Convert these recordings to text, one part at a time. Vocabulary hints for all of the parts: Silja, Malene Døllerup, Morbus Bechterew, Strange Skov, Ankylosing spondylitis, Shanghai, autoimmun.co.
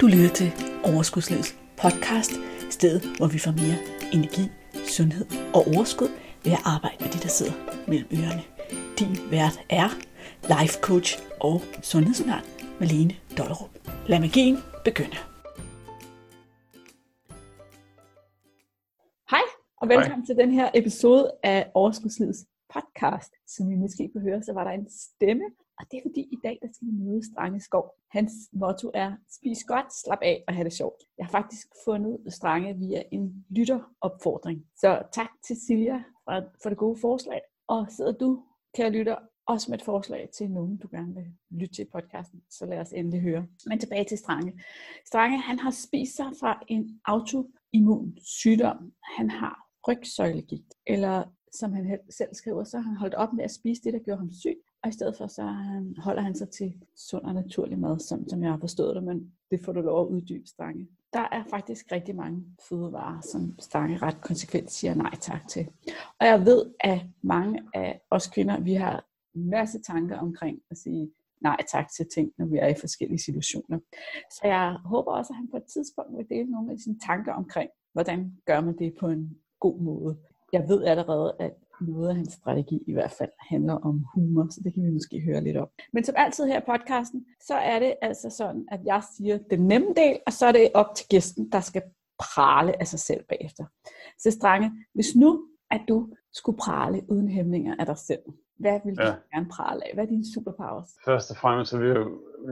Du lytter til Overskudslivets podcast, stedet hvor vi får mere energi, sundhed og overskud ved at arbejde med de, der sidder mellem ørerne. Din vært er life coach og sundhedsundern Malene Døllerup. Lad magien begynde. Hej og velkommen til den her episode af Overskudslivets podcast. Som I måske kunne høre, så var der en stemme. Og det er fordi, i dag der skal vi møde Strange Skov. Hans motto er, spis godt, slap af og have det sjovt. Jeg har faktisk fundet Strange via en lytteropfordring. Så tak til Silja for det gode forslag. Og sidder du, kære lytter, også med et forslag til nogen, du gerne vil lytte til podcasten, så lad os endelig høre. Men tilbage til Strange. Strange, han har spist sig fra en autoimmun sygdom. Han har rygsøjlegigt, eller som han selv skriver, så han holdt op med at spise det, der gjorde ham syg. Og i stedet for, så holder han sig til sund og naturlig mad, som jeg har forstået det, men det får du lov at uddybe, Strange. Der er faktisk rigtig mange fødevarer, som Strange ret konsekvent siger nej tak til. Og jeg ved, at mange af os kvinder, vi har en masse tanker omkring at sige nej tak til ting, når vi er i forskellige situationer. Så jeg håber også, at han på et tidspunkt vil dele nogle af sine tanker omkring, hvordan gør man det på en god måde. Jeg ved allerede, at noget af hans strategi i hvert fald handler om humor, så det kan vi måske høre lidt om. Men som altid her i podcasten, så er det altså sådan, at jeg siger den nemme del, og så er det op til gæsten, der skal prale af sig selv bagefter. Så Strange, hvis nu at du skulle prale uden hæmninger af dig selv, hvad vil du gerne prale af? Hvad er dine superpowers? Først og fremmest så vil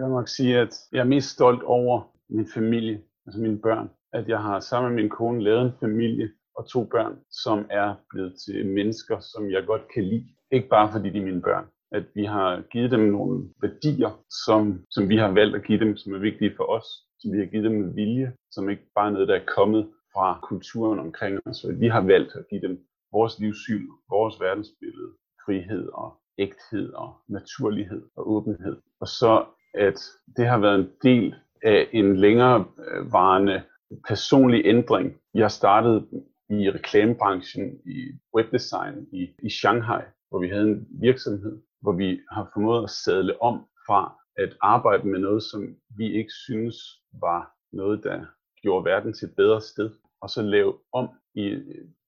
jeg nok sige, at jeg er mest stolt over min familie, altså mine børn. At jeg har sammen med min kone lavet en familie, og 2 børn, som er blevet til mennesker, som jeg godt kan lide. Ikke bare fordi de er mine børn. At vi har givet dem nogle værdier, som vi har valgt at give dem, som er vigtige for os. Som vi har givet dem med vilje, som ikke bare er noget, der er kommet fra kulturen omkring os. Så vi har valgt at give dem vores livssyn, vores verdensbillede, frihed og ægthed og naturlighed og åbenhed. Og så at det har været en del af en længerevarende personlig ændring. Jeg startede i reklamebranchen, i webdesign i Shanghai, hvor vi havde en virksomhed, hvor vi har formået at sadle om fra at arbejde med noget, som vi ikke synes var noget, der gjorde verden til et bedre sted, og så lave om i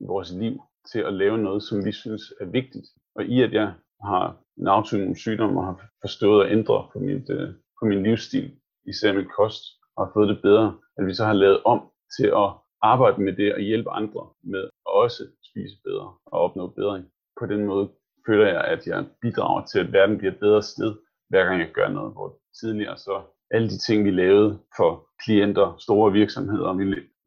vores liv til at lave noget, som vi synes er vigtigt. Og i at jeg har en autoimmun sygdom og har forstået at ændre på min livsstil, især min kost, og har fået det bedre, at vi så har lavet om til at arbejde med det og hjælpe andre med at også spise bedre og opnå bedring. På den måde føler jeg, at jeg bidrager til, at verden bliver et bedre sted, hver gang jeg gør noget. Hvor tidligere så alle de ting, vi lavede for klienter, store virksomheder,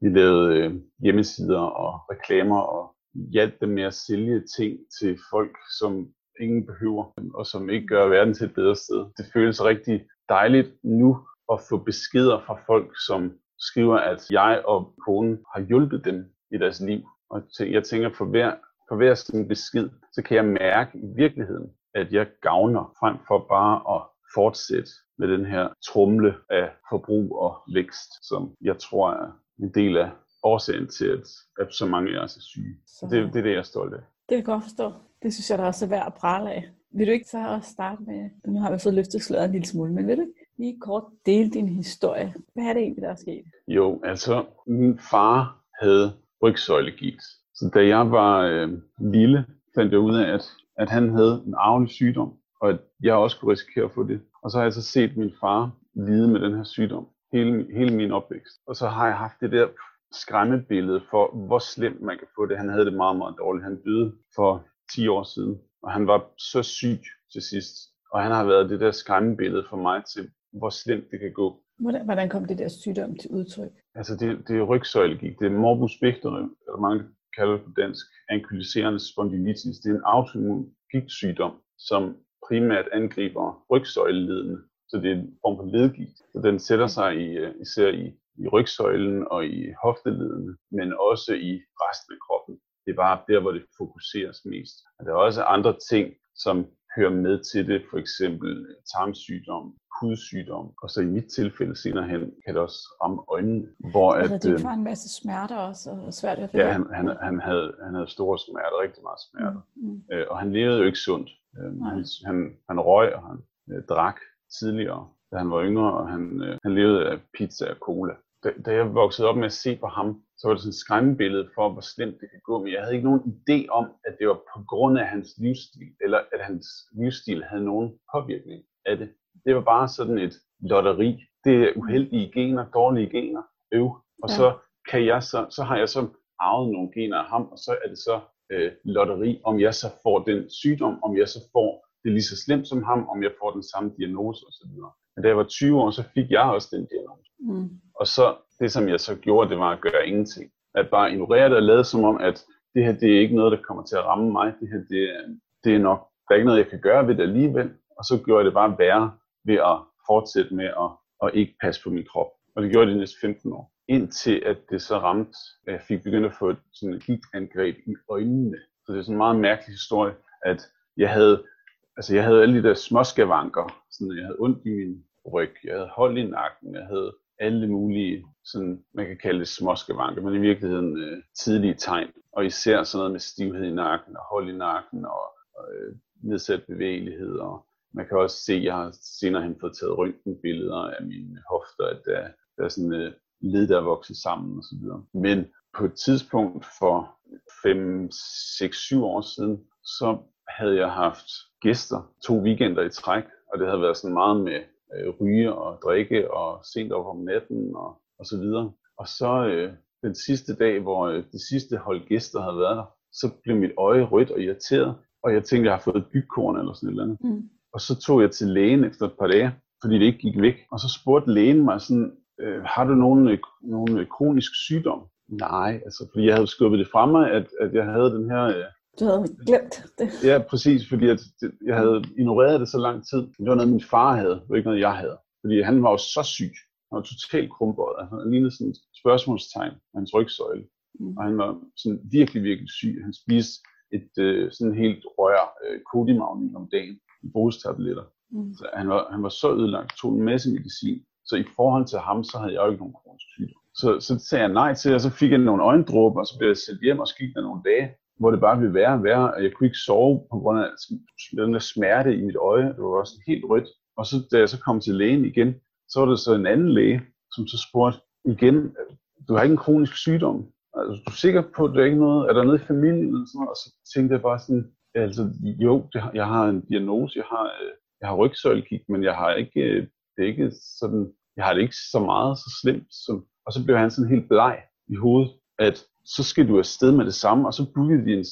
vi lavede hjemmesider og reklamer og hjalp dem med at sælge ting til folk, som ingen behøver og som ikke gør verden til et bedre sted. Det føles rigtig dejligt nu at få beskeder fra folk, som skriver, at jeg og konen har hjulpet dem i deres liv. Og jeg tænker, for hver sådan besked, så kan jeg mærke i virkeligheden, at jeg gavner frem for bare at fortsætte med den her tromle af forbrug og vækst, som jeg tror er en del af årsagen til, at så mange af os er syge. Så det er det, jeg er stolt af. Det kan jeg godt forstå. Det synes jeg, der også er værd at prale af. Vil du ikke så også starte med, nu har vi fået løftet sløret en lille smule, men vil du lige kort dele din historie? Hvad er det egentlig, der er sket? Jo, altså min far havde rygsøjlegigt. Så da jeg var lille, fandt jeg ud af, at han havde en arvelig sygdom, og at jeg også kunne risikere at få det. Og så har jeg så set min far lide med den her sygdom hele min opvækst. Og så har jeg haft det der skræmmebillede for, hvor slemt man kan få det. Han havde det meget, meget dårligt. Han døde for 10 år siden, og han var så syg til sidst. Og han har været det der skræmmebillede for mig til, hvor slemt det kan gå. Hvordan kom det der sygdom til udtryk? Altså det er rygsøjlegigt. Det er Morbus Bechterew, eller mange kalder det på dansk, Ankylosing spondylitis. Det er en autoimmun gigtsygdom, som primært angriber rygsøjleledene. Så det er en form for ledgigt. Så den sætter sig især i rygsøjlen og i hofteledene, men også i resten af kroppen. Det er bare der, hvor det fokuseres mest. Og der er også andre ting, som hører med til det, for eksempel tarmsygdom, hudsygdom, og så i mit tilfælde senere hen kan det også ramme øjnene, hvor altså, at det var en masse smerter også, og svært at finde. Ja, han havde store smerter, rigtig meget smerter, og han levede jo ikke sundt. Han røg, og han drak tidligere, da han var yngre, og han levede af pizza og cola. Da jeg voksede op med at se på ham, så var det sådan et skræmmebillede for, hvor slemt det kan gå. Men jeg havde ikke nogen idé om, at det var på grund af hans livsstil, eller at hans livsstil havde nogen påvirkning af det. Det var bare sådan et lotteri. Det er uheldige gener, dårlige gener, og så kan jeg så har jeg så arvet nogle gener af ham, og så er det så lotteri, om jeg så får den sygdom, om jeg så får det lige så slemt som ham, om jeg får den samme diagnose osv. Men da jeg var 20 år, så fik jeg også den diagnose. Mm. Og så det, som jeg så gjorde, det var at gøre ingenting. At bare ignorere det og lade som om, at det her, det er ikke noget, der kommer til at ramme mig. Det her, det er nok, der er ikke noget, jeg kan gøre ved det alligevel. Og så gjorde jeg det bare værre ved at fortsætte med at ikke passe på min krop. Og det gjorde jeg de næste 15 år. Indtil at det så ramte, at jeg fik begyndt at få sådan et gigtangreb i øjnene. Så det er sådan en meget mærkelig historie, at jeg havde alle de der småskavanker. Sådan, jeg havde ondt i min ryg, jeg havde hold i nakken, jeg havde alle mulige, sådan, man kan kalde det småskavanker, men i virkeligheden tidlige tegn. Og især sådan noget med stivhed i nakken og hold i nakken og nedsat bevægelighed. Og man kan også se, at jeg har senere hen fået taget røntgenbilleder af mine hofter, at der er sådan led, der er vokset sammen og så videre. Men på et tidspunkt for 5, 6, 7 år siden, så havde jeg haft gæster 2 weekender i træk, og det havde været sådan meget med ryge og drikke og sent op om natten og så videre. Og så den sidste dag, hvor det sidste hold gæster havde været der, så blev mit øje rødt og irriteret, og jeg tænkte, jeg har fået bygkorn eller sådan et eller andet. Mm. Og så tog jeg til lægen efter et par dage, fordi det ikke gik væk. Og så spurgte lægen mig sådan, har du nogen kronisk sygdom? Nej, altså, fordi jeg havde skubbet det fra mig, at jeg havde den her... Du havde glemt det. Ja, præcis, fordi jeg havde ignoreret det så lang tid. Det var noget, min far havde, det var ikke noget, jeg havde. Fordi han var jo så syg. Han var totalt krumbøjet. Han lignede sådan et spørgsmålstegn på hans rygsøjle. Mm. Og han var sådan virkelig, virkelig syg. Han spiste sådan helt rør kodimagnin om dagen i brugstabletter. Mm. Så han var så ødelagt, tog en masse medicin. Så i forhold til ham, så havde jeg jo ikke nogen kronisk sygdom. Så sagde jeg nej til, og så fik jeg nogle øjendråber, og så blev jeg sendt hjem, og så gik der nogle dage, hvor det bare blev værre og værre, og jeg kunne ikke sove på grund af den der smerte i mit øje. Det var også helt rødt. Og så, da jeg så kom til lægen igen, så var der så en anden læge, som så spurgte igen, du har ikke en kronisk sygdom. Altså, du er sikker på, at der ikke er noget? Er der noget i familien? Og så tænkte jeg bare sådan, altså jo, jeg har en diagnose, jeg har rygsøjlegigt, men jeg har ikke... Det er ikke sådan, jeg har det ikke så meget så slemt. Og så blev han sådan helt bleg i hovedet, at så skal du afsted med det samme. Og så bookede de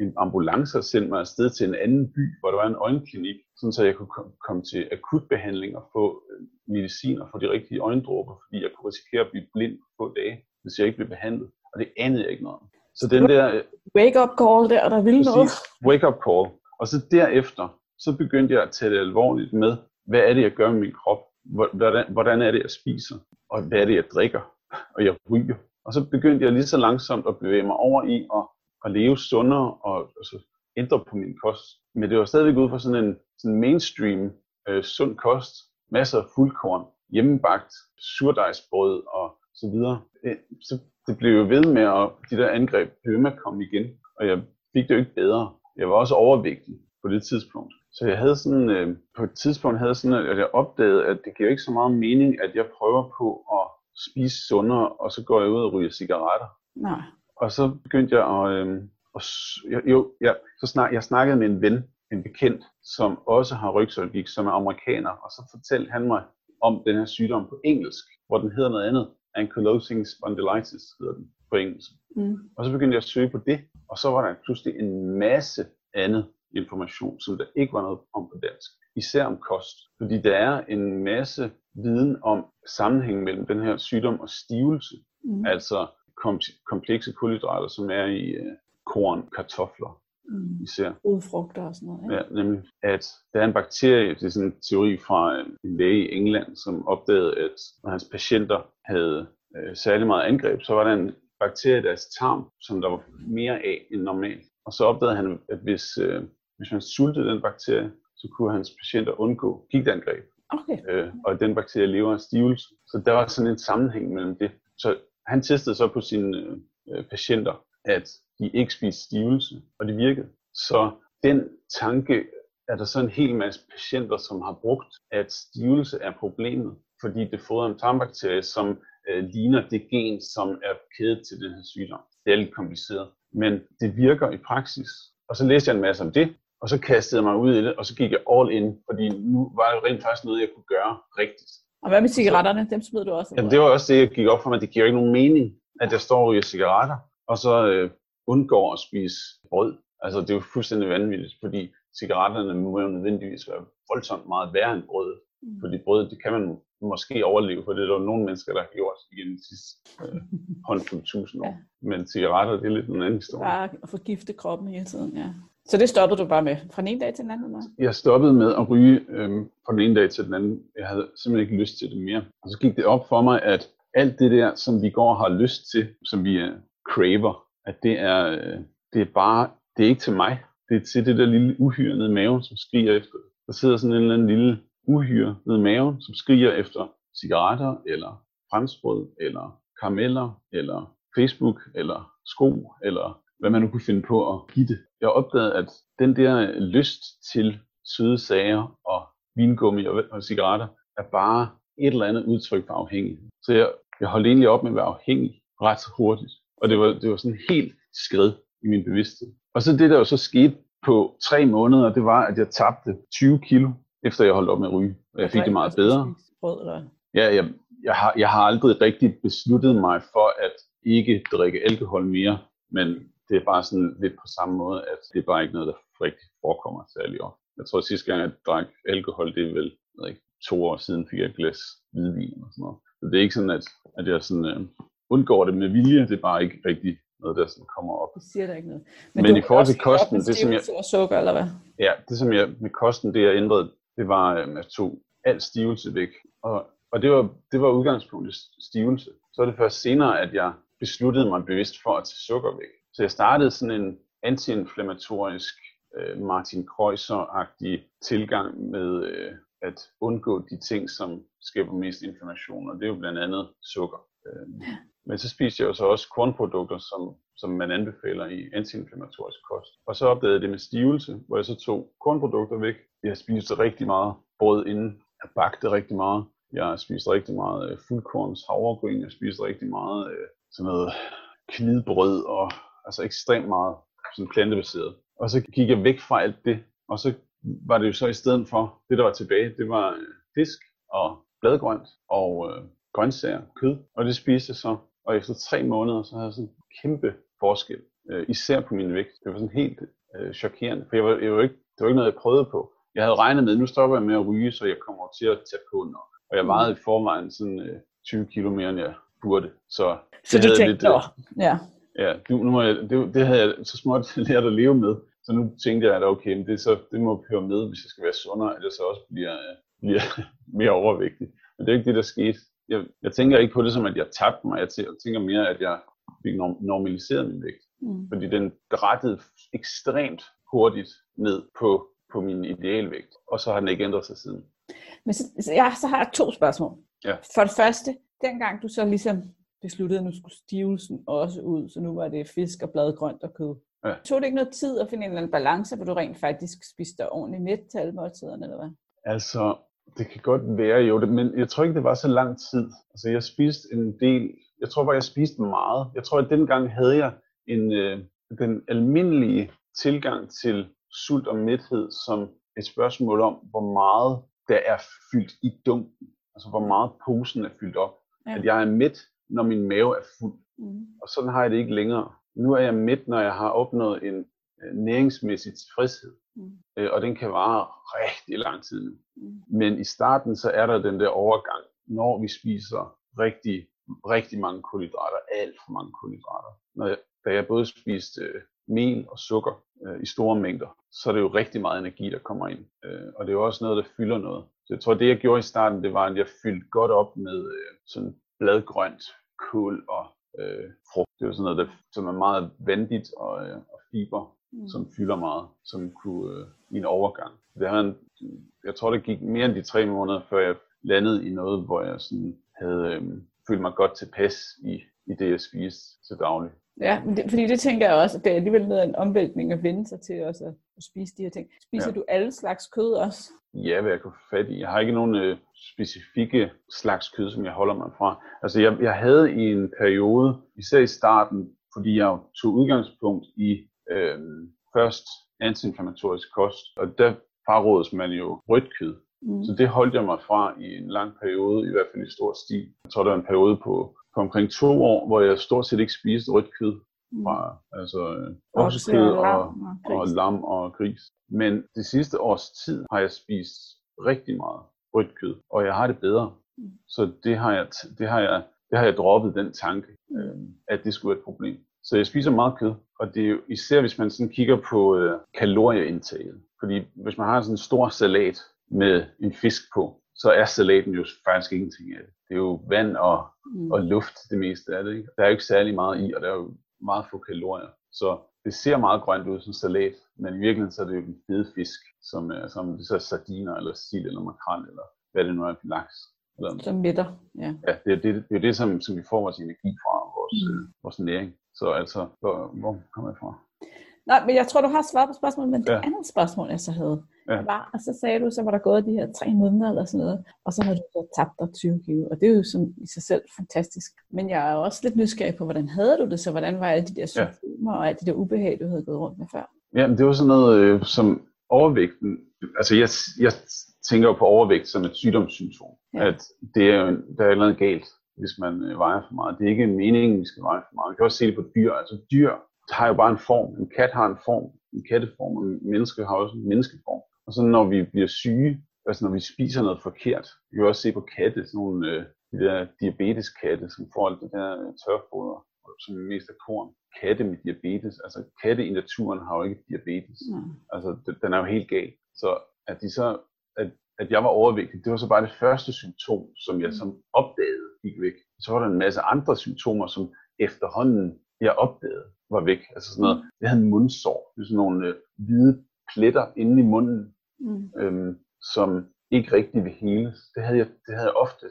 en ambulance og sendte mig afsted til en anden by, hvor der var en øjenklinik, sådan så jeg kunne komme til akutbehandling og få medicin og få de rigtige øjendråber, fordi jeg kunne risikere at blive blind på dage, hvis jeg ikke blev behandlet. Og det anede jeg ikke noget om. Så den der... Wake-up call der ville noget. Wake-up call. Og så derefter, så begyndte jeg at tage det alvorligt med, hvad er det, jeg gør med min krop? Hvordan er det, jeg spiser? Og hvad er det, jeg drikker? Og jeg ryger. Og så begyndte jeg lige så langsomt at bevæge mig over i at leve sundere og så ændre på min kost. Men det var stadigvæk ud fra sådan en mainstream sund kost. Masser af fuldkorn, hjemmebagt, surdejsbrød og så videre. Så det blev jo ved med, at de der angreb blev med at komme igen. Og jeg fik det jo ikke bedre. Jeg var også overvægtig på det tidspunkt. Så jeg havde sådan, på et tidspunkt havde sådan, at jeg opdagede, at det giver ikke så meget mening, at jeg prøver på at spise sundere, og så går jeg ud og ryger cigaretter. Nej. Og så begyndte jeg jeg snakkede med en ven, en bekendt, som også har rygsøjlegigt, som er amerikaner, og så fortalte han mig om den her sygdom på engelsk, hvor den hedder noget andet. Ankylosing spondylitis hedder den på engelsk. Mm. Og så begyndte jeg at søge på det, og så var der pludselig en masse andet information, som der ikke var noget om på dansk. Især om kost. Fordi der er en masse viden om sammenhængen mellem den her sygdom og stivelse. Mm. Altså komplekse kulhydrater, som er i korn, kartofler især. Udfrugter og sådan noget. Ikke? Ja, nemlig. At der er en bakterie, det er sådan en teori fra en læge i England, som opdagede, at når hans patienter havde særlig meget angreb, så var der en bakterie i deres tarm, som der var mere af end normalt. Og så opdagede han, at hvis man sultede den bakterie, så kunne hans patienter undgå gigtangreb. Okay. Og den bakterie lever af stivelse. Så der var sådan en sammenhæng mellem det. Så han testede så på sine patienter, at de ikke spiste stivelse, og det virkede. Så den tanke er der så en hel masse patienter, som har brugt, at stivelse er problemet, fordi det fodrer en tarmbakterie, som ligner det gen, som er kædet til den her sygdom. Det er lidt kompliceret, men det virker i praksis. Og så læste jeg en masse om det, og så kastede jeg mig ud i det, og så gik jeg all in, fordi nu var det rent faktisk noget, jeg kunne gøre rigtigt. Og hvad med cigaretterne? Dem smed du også? Jamen, det var også det, jeg gik op for mig. Det giver ikke nogen mening, at jeg står og ryger cigaretter, og så undgår at spise brød. Altså, det er jo fuldstændig vanvittigt, fordi cigaretterne må jo nødvendigvis være voldsomt meget værre end brød. Fordi brød, det kan man måske overleve, for det er der nogle mennesker, der har gjort igennem de sidste håndfulde tusind år. Ja. Men cigaretter, det er lidt en anden historie. Bare at forgifte kroppen hele tiden, ja. Så det stoppede du bare med fra den ene dag til den anden? Eller? Jeg stoppede med at ryge fra den ene dag til den anden. Jeg havde simpelthen ikke lyst til det mere. Og så gik det op for mig, at alt det der, som vi går og har lyst til, som vi craver, at det er ikke til mig. Det er til det der lille uhyre nede i maven, som skriger efter. Der sidder sådan en eller anden lille uhyre nede i maven, som skriger efter cigaretter, eller franskbrød, eller karameller, eller Facebook, eller sko, eller hvad man nu kunne finde på at give det. Jeg opdagede, at den der lyst til søde sager og vingummi og cigaretter, er bare et eller andet udtryk for afhængighed. Så jeg holdt egentlig op med at være afhængig ret hurtigt. Og det var sådan helt skred i min bevidsthed. Og så det, der jo så skete på 3 måneder, det var, at jeg tabte 20 kilo, efter jeg holdt op med at ryge. Og jeg fik det meget bedre. Ja, jeg har aldrig rigtig besluttet mig for at ikke drikke alkohol mere, men det er bare sådan lidt på samme måde, at det er bare ikke noget, der rigtig forekommer særlig ofte. Jeg tror, at sidste gang, jeg drak alkohol, det er vel ikke, 2 år siden, fik jeg et glas hvidvin og sådan noget. Så det er ikke sådan, at jeg sådan, undgår det med vilje, det er bare ikke rigtig noget, der sådan kommer op. Det siger der ikke noget. Men i forhold til kosten, det som jeg... og sukker, eller hvad? Ja, det som jeg med kosten, det jeg ændrede, det var, at jeg tog al stivelse væk. Og det var udgangspunktet stivelse. Så var det først senere, at jeg besluttede mig bevidst for at tage sukker væk. Så jeg startede sådan en antiinflammatorisk Martin Kreuzer-agtig tilgang med at undgå de ting, som skaber mest inflammation, og det er jo blandt andet sukker. Men så spiste jeg jo så også kornprodukter, som man anbefaler i antiinflammatorisk kost. Og så opdagede jeg det med stivelse, hvor jeg så tog kornprodukter væk. Jeg spiste rigtig meget brød inden, jeg bagte rigtig meget, jeg spiste rigtig meget fuldkorns havregryn, jeg spiste rigtig meget sådan noget knidbrød og altså ekstremt meget sådan plantebaseret. Og så gik jeg væk fra alt det, og så var det jo så i stedet for, det der var tilbage, det var fisk og bladgrønt og grøntsager, kød. Og det spiste jeg så, og efter 3 måneder, så havde jeg sådan en kæmpe forskel, især på min vægt. Det var sådan helt chokerende, for det var ikke noget, jeg prøvede på. Jeg havde regnet med, nu stopper jeg med at ryge, så jeg kommer til at tage på nok. Og jeg vejede i forvejen sådan 20 kilo mere, end jeg burde. Så du tænkte, ja. Ja, det havde jeg så småt lært at leve med. Så nu tænkte jeg, at okay, det må høre med, hvis jeg skal være sundere, eller så også bliver mere overvægtig. Men det er ikke det, der skete. Jeg tænker ikke på det som, at jeg tabte mig. Jeg tænker mere, at jeg fik normaliseret min vægt. Mm. Fordi den rettede ekstremt hurtigt ned på min idealvægt. Og så har den ikke ændret sig siden. Men så har jeg 2 spørgsmål. Ja. For det første, dengang du så ligesom besluttede, at nu skulle stivelsen også ud, så nu var det fisk og bladgrønt og kød. Ja. Tog det ikke noget tid at finde en eller anden balance, hvor du rent faktisk spiste dig ordentligt mæt til alle måltiderne, eller hvad? Altså, det kan godt være jo, men jeg tror ikke, det var så lang tid. Altså, jeg spiste en del. Jeg tror bare, jeg spiste meget. Jeg tror, at dengang havde jeg den almindelige tilgang til sult og mæthed som et spørgsmål om, hvor meget der er fyldt i dunken. Altså, hvor meget posen er fyldt op. Ja. At jeg er mæt, når min mave er fuld. Mm. Og sådan har jeg det ikke længere. Nu er jeg mæt, når jeg har opnået en næringsmæssig tilfredshed. Mm. Og den kan vare rigtig lang tid nu. Mm. Men i starten, så er der den der overgang, når vi spiser rigtig, rigtig mange kulhydrater. Alt for mange kulhydrater. Da jeg både spiste mel og sukker i store mængder, så er det jo rigtig meget energi, der kommer ind. Og det er jo også noget, der fylder noget. Så jeg tror, det jeg gjorde i starten, det var, at jeg fyldte godt op med sådan bladgrønt, kål og frugt. Det er sådan noget, som er meget vandigt og fiber, som fylder meget, som kunne i en overgang. Jeg tror, det gik mere end de 3 måneder, før jeg landede i noget, hvor jeg sådan havde følt mig godt tilpas i det, jeg spiste til daglig. Ja, men fordi det tænker jeg også, at det er alligevel noget af en omvæltning at vende sig til også at spise de her ting. Spiser du alle slags kød også? Ja, hvad jeg kan få fat i. Jeg har ikke nogen specifikke slags kød, som jeg holder mig fra. Altså jeg havde i en periode, især i starten, fordi jeg tog udgangspunkt i først antiinflammatorisk kost, og der frarådes man jo rødt kød. Mm. Så det holdt jeg mig fra i en lang periode, i hvert fald i stor stil. Jeg tror, der var en periode på omkring 2 år, hvor jeg stort set ikke spiste rødt kød. Fra, altså oksekød og lam og gris. Men det sidste års tid har jeg spist rigtig meget rødt kød, og jeg har det bedre. Så det har jeg droppet den tanke, at det skulle være et problem. Så jeg spiser meget kød, og det er jo især, hvis man sådan kigger på kalorieindtaget. Fordi hvis man har sådan en stor salat med en fisk på, så er salaten jo faktisk ingenting af det. Det er jo vand og luft det meste af det, ikke? Der er jo ikke særlig meget i, og der er jo meget få kalorier. Så det ser meget grønt ud som salat, men i virkeligheden så er det jo en fede fisk, som det så er sardiner, eller sild, eller makrel, eller hvad det nu er, laks. Som mætter, ja. Ja, det er det, som vi får vores energi fra, vores næring. Så altså, hvor kommer jeg fra? Nej, men jeg tror, du har svaret på spørgsmålet, men det andet spørgsmål, jeg så havde, var, og så sagde du, så var der gået de her 3 måneder eller sådan noget, og så havde du tabt dig 20 kilo, og det er jo sådan, i sig selv fantastisk. Men jeg er også lidt nysgerrig på, hvordan havde du det så? Hvordan var alle de der symptomer og alt det der ubehag, du havde gået rundt med før? Jamen, det var sådan noget som overvægten. Altså, jeg tænker jo på overvægt som et sygdomssymptom. Ja. At det er jo, der er noget galt, hvis man vejer for meget. Det er ikke meningen, vi skal veje for meget. Man kan også se det på dyr. Altså, dyr har jo bare en form. En kat har en form. En katteform, og mennesker har også en menneskeform. Og så når vi bliver syge, altså når vi spiser noget forkert, vi kan også se på katte, sådan nogle de der diabeteskatte, som får alt det der tørfoder, som mest er korn. Katte med diabetes, altså katte i naturen har jo ikke diabetes. Mm. Altså den er jo helt gal. Så at at jeg var overvægtig, det var så bare det første symptom, som jeg som opdagede gik væk. Så var der en masse andre symptomer, som efterhånden jeg opdagede var væk. Altså sådan noget, jeg havde en mundsår, det er sådan nogle hvide pletter inde i munden, som ikke rigtig vil heles. Det havde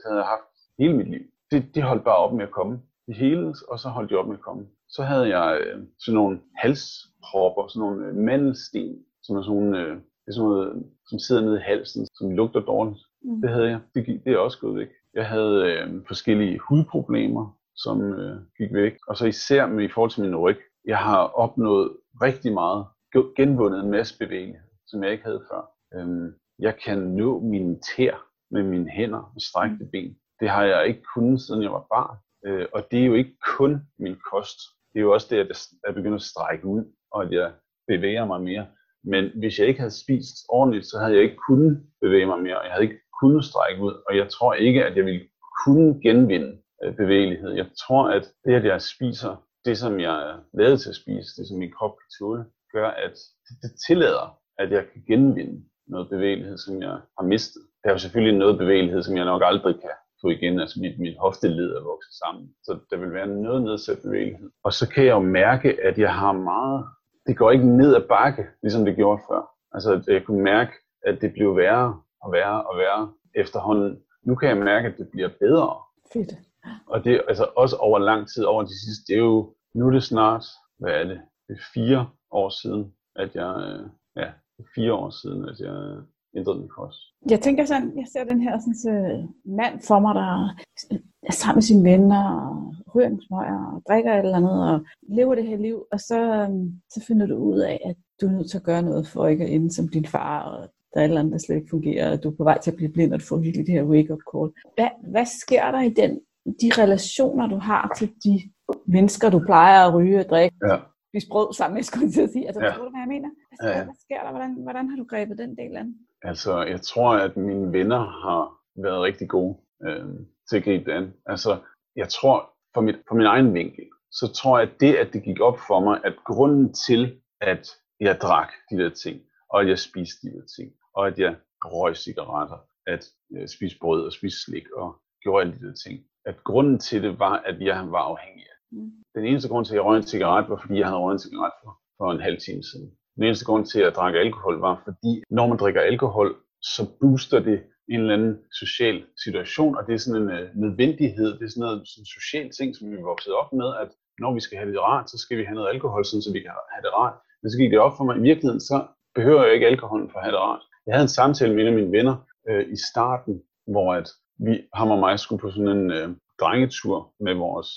jeg haft hele mit liv. Det holdt bare op med at komme. Det heles, og så holdt det op med at komme. Så havde jeg sådan nogle halspropper, sådan nogle mandelsten, som er sådan noget, som sidder nede i halsen, som lugter dårligt. Det havde jeg. Det er også gået væk. Jeg havde forskellige hudproblemer, som gik væk. Og så især med i forhold til min ryg. Jeg har opnået rigtig meget, genvundet en masse bevægelighed, som jeg ikke havde før. Jeg kan nå mine tæer med mine hænder og strækte ben. Det har jeg ikke kunnet, siden jeg var barn. Og det er jo ikke kun min kost. Det er jo også det, at jeg begynder at strække ud, og at jeg bevæger mig mere. Men hvis jeg ikke havde spist ordentligt, så havde jeg ikke kunnet bevæge mig mere. Jeg havde ikke kunnet strække ud, og jeg tror ikke, at jeg ville kunne genvinde bevægelighed. Jeg tror, at det, at jeg spiser, det som jeg er lavet til at spise, det som min krop kan tåle, gør, at det tillader, at jeg kan genvinde noget bevægelighed, som jeg har mistet. Der er jo selvfølgelig noget bevægelighed, som jeg nok aldrig kan få igen. Altså mit hofteled er vokset sammen. Så der vil være noget nedsat bevægelighed. Og så kan jeg jo mærke, at jeg har meget. Det går ikke ned ad bakke, ligesom det gjorde før. Altså at jeg kunne mærke, at det blev værre og værre og værre efterhånden. Nu kan jeg mærke, at det bliver bedre. Fedt. Og det altså også over lang tid, over de sidste, det er jo, nu er det snart, hvad er det? Det er 4 år siden, at jeg, 4 år siden, at jeg ændrede min kost. Jeg tænker sådan, jeg ser den her sådan, så mand for mig, der er sammen med sine venner, og ryger en smøger, og drikker et eller andet, og lever det her liv, og så finder du ud af, at du er nødt til at gøre noget for ikke at ende som din far, og der er et eller andet, der slet ikke fungerer, og du er på vej til at blive blind, og du får virkelig det her wake-up call. Hvad sker der i de relationer, du har til de mennesker, du plejer at ryge og drikke? Ja. Vi sprød sammen, jeg skulle til at sige. Altså, tror du, hvad jeg mener? Hvad sker der? Hvordan har du grebet den del an? Altså, jeg tror, at mine venner har været rigtig gode til at gribe det an. Altså, jeg tror, fra min egen vinkel, så tror jeg, at det gik op for mig, at grunden til, at jeg drak de der ting, og at jeg spiste de der ting, og at jeg røg cigaretter, at jeg spiste brød og spiste slik og gjorde alle de der ting, at grunden til det var, at jeg var afhængig af. Den eneste grund til, at jeg røg en cigaret, var fordi jeg havde røget en cigaret for en halv time siden. Den eneste grund til, at jeg drak alkohol, var fordi, når man drikker alkohol, så booster det en eller anden social situation, og det er sådan en nødvendighed, det er sådan en social ting, som vi er vokset op med, at når vi skal have det rart, så skal vi have noget alkohol, sådan, så vi kan have det rart. Men så gik det op for mig, i virkeligheden, så behøver jeg ikke alkoholen for at have det rart. Jeg havde en samtale med en af mine venner i starten, hvor at ham og mig skulle på sådan en drengetur med vores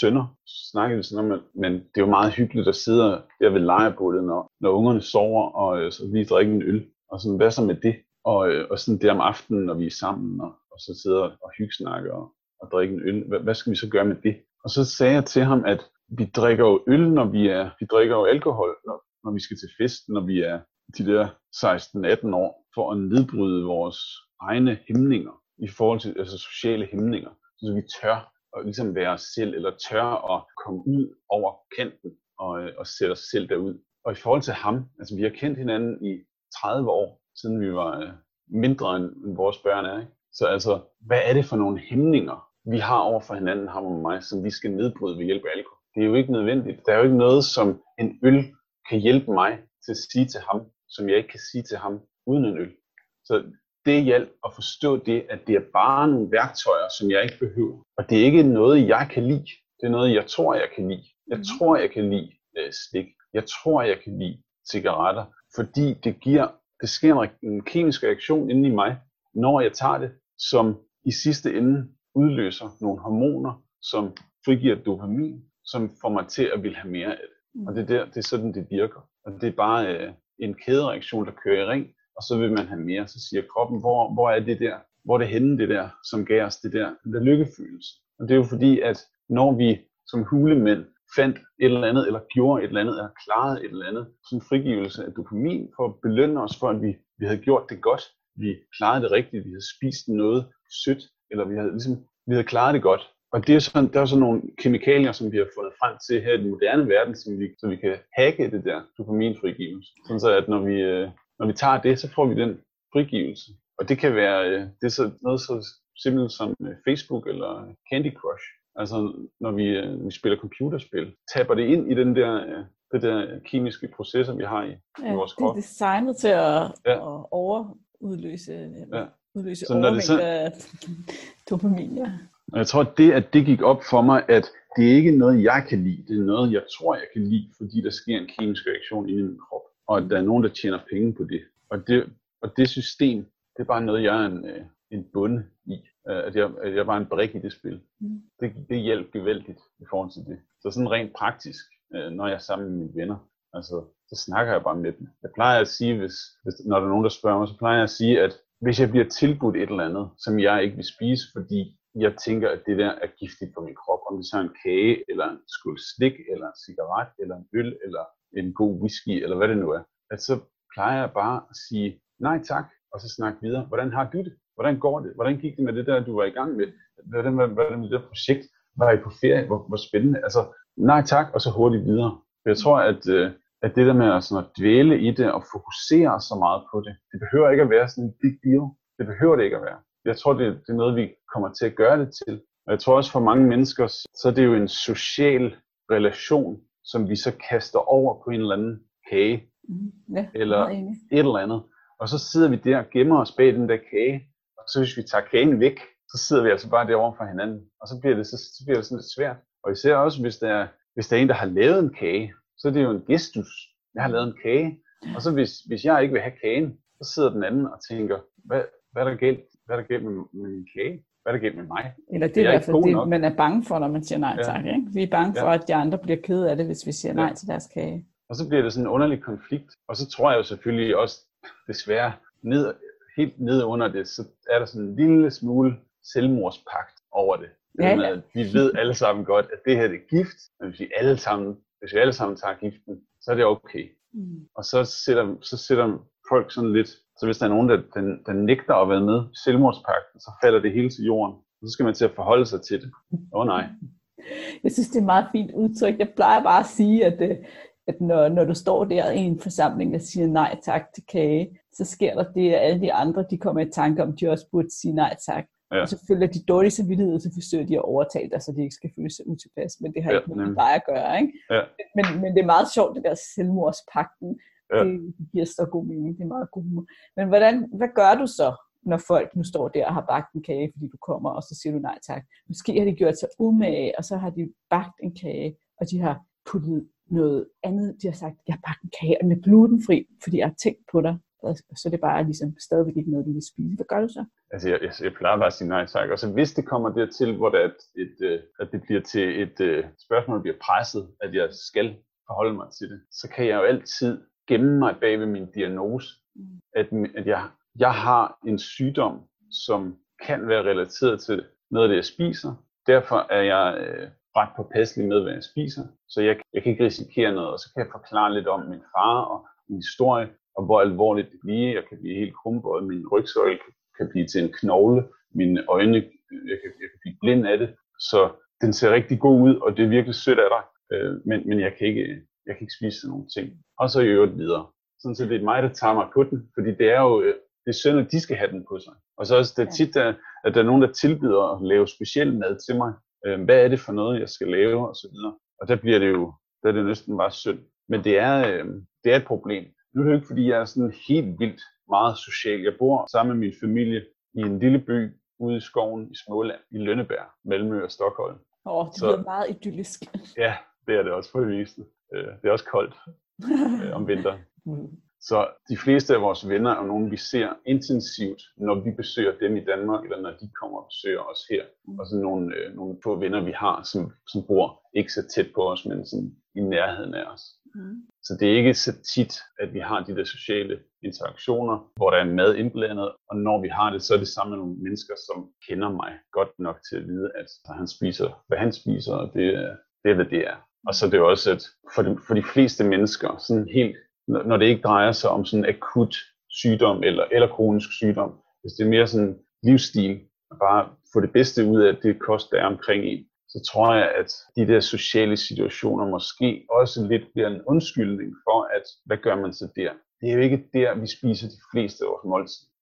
sønner. Så snakkede vi sådan om, at men det er jo meget hyggeligt at sidde der ved lejrebålet, når ungerne sover, og så lige drikke en øl. Og sådan, hvad så med det? Og sådan det om aftenen, når vi er sammen, og så sidder og hyggesnakker og drikke en øl. Hvad skal vi så gøre med det? Og så sagde jeg til ham, at vi drikker jo øl, når vi drikker jo alkohol, når vi skal til fest, når vi er de der 16-18 år, for at nedbryde vores egne hæmninger, i forhold til altså sociale hæmninger. Så vi tør at ligesom være os selv, eller tør at komme ud over kanten og sætte os selv derud. Og i forhold til ham, altså vi har kendt hinanden i 30 år, siden vi var mindre end vores børn er, ikke? Så altså, hvad er det for nogle hæmninger, vi har over for hinanden, ham og mig, som vi skal nedbryde ved hjælp af alkohol? Det er jo ikke nødvendigt. Der er jo ikke noget, som en øl kan hjælpe mig til at sige til ham, som jeg ikke kan sige til ham uden en øl. Så det hjalp at forstå det, at det er bare nogle værktøjer, som jeg ikke behøver. Og det er ikke noget, jeg kan lide. Det er noget, jeg tror, jeg kan lide. Jeg tror, jeg kan lide slik. Jeg tror, jeg kan lide cigaretter. Fordi det sker en kemisk reaktion inde i mig, når jeg tager det, som i sidste ende udløser nogle hormoner, som frigiver dopamin, som får mig til at ville have mere af det. Og det er sådan, det virker. Og det er bare en kædereaktion, der kører i ring, og så vil man have mere. Så siger kroppen, hvor er det der? Hvor er det henne, det der, som gav os det der? Den der lykkefølelse. Og det er jo fordi, at når vi som hulemænd fandt et eller andet, eller gjorde et eller andet, eller klarede et eller andet, sådan en frigivelse af dopamin, for at belønne os for, at vi havde gjort det godt, vi klarede det rigtigt, vi havde spist noget sødt, eller vi havde klaret det godt. Og det er sådan, der er sådan nogle kemikalier, som vi har fundet frem til her i den moderne verden, så vi kan hacke det der dopaminfrigivelse. Sådan så, at når vi tager det, så får vi den frigivelse. Og det kan være det er så noget så simpelt som Facebook eller Candy Crush. Altså når vi spiller computerspil, tapper det ind i den der, det der kemiske processer, vi har i vores krop. Det er designet til at udløse overmængde af dopamin. Ja. Og jeg tror, at det gik op for mig, at det ikke er noget, jeg kan lide. Det er noget, jeg tror, jeg kan lide, fordi der sker en kemisk reaktion inde i min krop. Og at der er nogen, der tjener penge på det. Og det system, det er bare noget, jeg er en bonde i. At jeg var en brik i det spil. Det hjalp gevaldigt i forhold til det. Så sådan rent praktisk, når jeg er sammen med mine venner, altså, så snakker jeg bare med dem. Jeg plejer at sige, hvis når der er nogen, der spørger mig, så plejer jeg at sige, at hvis jeg bliver tilbudt et eller andet, som jeg ikke vil spise, fordi jeg tænker, at det der er giftigt for min krop, om det så er en kage, eller en skål slik, eller en cigaret, eller en øl, eller en god whisky, eller hvad det nu er, at så plejer jeg bare at sige nej tak, og så snakke videre. Hvordan har du det? Hvordan går det? Hvordan gik det med det der, du var i gang med? Hvordan var det med det der projekt? Var I på ferie? Hvor spændende? Altså nej tak, og så hurtigt videre. Jeg tror, at det der med at dvæle i det og fokusere så meget på det, det behøver ikke at være sådan en big deal. Det behøver det ikke at være. Jeg tror, det er noget, vi kommer til at gøre det til. Og jeg tror også for mange mennesker, så er det jo en social relation, som vi så kaster over på en eller anden kage. Ja, eller et eller andet. Og så sidder vi der og gemmer os bag den der kage. Og så hvis vi tager kagen væk, så sidder vi altså bare derovre for hinanden. Og så bliver det sådan lidt svært. Og især også, hvis der er en, der har lavet en kage, så er det jo en gestus. Jeg har lavet en kage. Og så hvis jeg ikke vil have kagen, så sidder den anden og tænker, hvad er der galt? Hvad er der galt med min kage? Hvad er der galt med mig? Eller det er i hvert fald det, man er bange for, når man siger nej tak. Ikke? Vi er bange for, at de andre bliver ked af det, hvis vi siger nej til deres kage. Og så bliver det sådan en underlig konflikt. Og så tror jeg jo selvfølgelig også, desværre, helt ned under det, så er der sådan en lille smule selvmordspagt over det. At vi ved alle sammen godt, at det her det er gift. Men hvis vi alle sammen tager giften, så er det okay. Og så sætter folk sådan lidt. Så hvis der er nogen, der nægter at være med i selvmordspagten, så falder det hele til jorden. Og så skal man til at forholde sig til det. Nej. Jeg synes, det er et meget fint udtryk. Jeg plejer bare at sige, at når du står der i en forsamling og siger nej tak til kage, så sker der det, at alle de andre de kommer i tanke om, de også burde sige nej tak. Ja. Og så føler de dårlig samvittighed, så forsøger de at overtale dig, så de ikke skal føle sig utilpas. Men det har ikke noget med dig at gøre. Ikke? Ja. Men det er meget sjovt, det der selvmordspagten. Ja. Det giver så god mening, det er meget god humor. Men hvad gør du så, når folk nu står der og har bagt en kage, fordi du kommer, og så siger du nej tak? Måske har de gjort sig umage, og så har de bagt en kage, og de har puttet noget andet. De har sagt, jeg bakker en kage med glutenfri, fordi jeg har tænkt på dig. Så det er bare ligesom stadigvæk ikke noget, du vil spise. Hvad gør du så? Altså, jeg plejer bare at sige nej tak. Og så hvis det kommer dertil, hvor det, at det bliver til et spørgsmål, der bliver presset, at jeg skal forholde mig til det, så kan jeg jo altid gemme mig bag ved min diagnose, at jeg har en sygdom, som kan være relateret til noget af det, jeg spiser. Derfor er jeg ret påpasselig med, hvad jeg spiser, så jeg kan ikke risikere noget, og så kan jeg forklare lidt om min far og min historie, og hvor alvorligt det bliver. Jeg kan blive helt krumbøjet, min rygsøjle kan blive til en knogle, mine øjne, jeg kan blive blind af det, så den ser rigtig god ud, og det er virkelig sødt af dig, men jeg kan ikke spise sådan nogle ting. Og så i øvrigt videre. Sådan set, det er mig, der tager mig på den, fordi det er jo det er synd, at de skal have den på sig. Og så også det er tit, at der er nogen, der tilbyder at lave speciel mad til mig. Hvad er det for noget, jeg skal lave, og så videre. Og der bliver det jo, der er det næsten bare synd. Men det er et problem. Nu er det jo ikke, fordi jeg er sådan helt vildt meget social. Jeg bor sammen med min familie i en lille by ude i skoven i Småland, i Lønneberg, Malmø og Stockholm. Det lyder meget idyllisk. Ja, det er det også på det viste. Det er også koldt om vinteren. Så de fleste af vores venner er nogen, vi ser intensivt, når vi besøger dem i Danmark, eller når de kommer og besøger os her. Og så nogle få venner, vi har, som bor ikke så tæt på os, men sådan i nærheden af os. Så det er ikke så tit, at vi har de der sociale interaktioner, hvor der er mad indblandet, og når vi har det, så er det sammen med nogle mennesker, som kender mig godt nok til at vide, at han spiser, hvad han spiser, og det er, hvad det er. Og så er det jo også, at for de fleste mennesker, sådan helt, når det ikke drejer sig om sådan akut sygdom eller kronisk sygdom, hvis det er mere sådan livsstil, og bare få det bedste ud af det kost, der er omkring en, så tror jeg, at de der sociale situationer måske også lidt bliver en undskyldning for, at hvad gør man så der? Det er jo ikke der, vi spiser de fleste af vores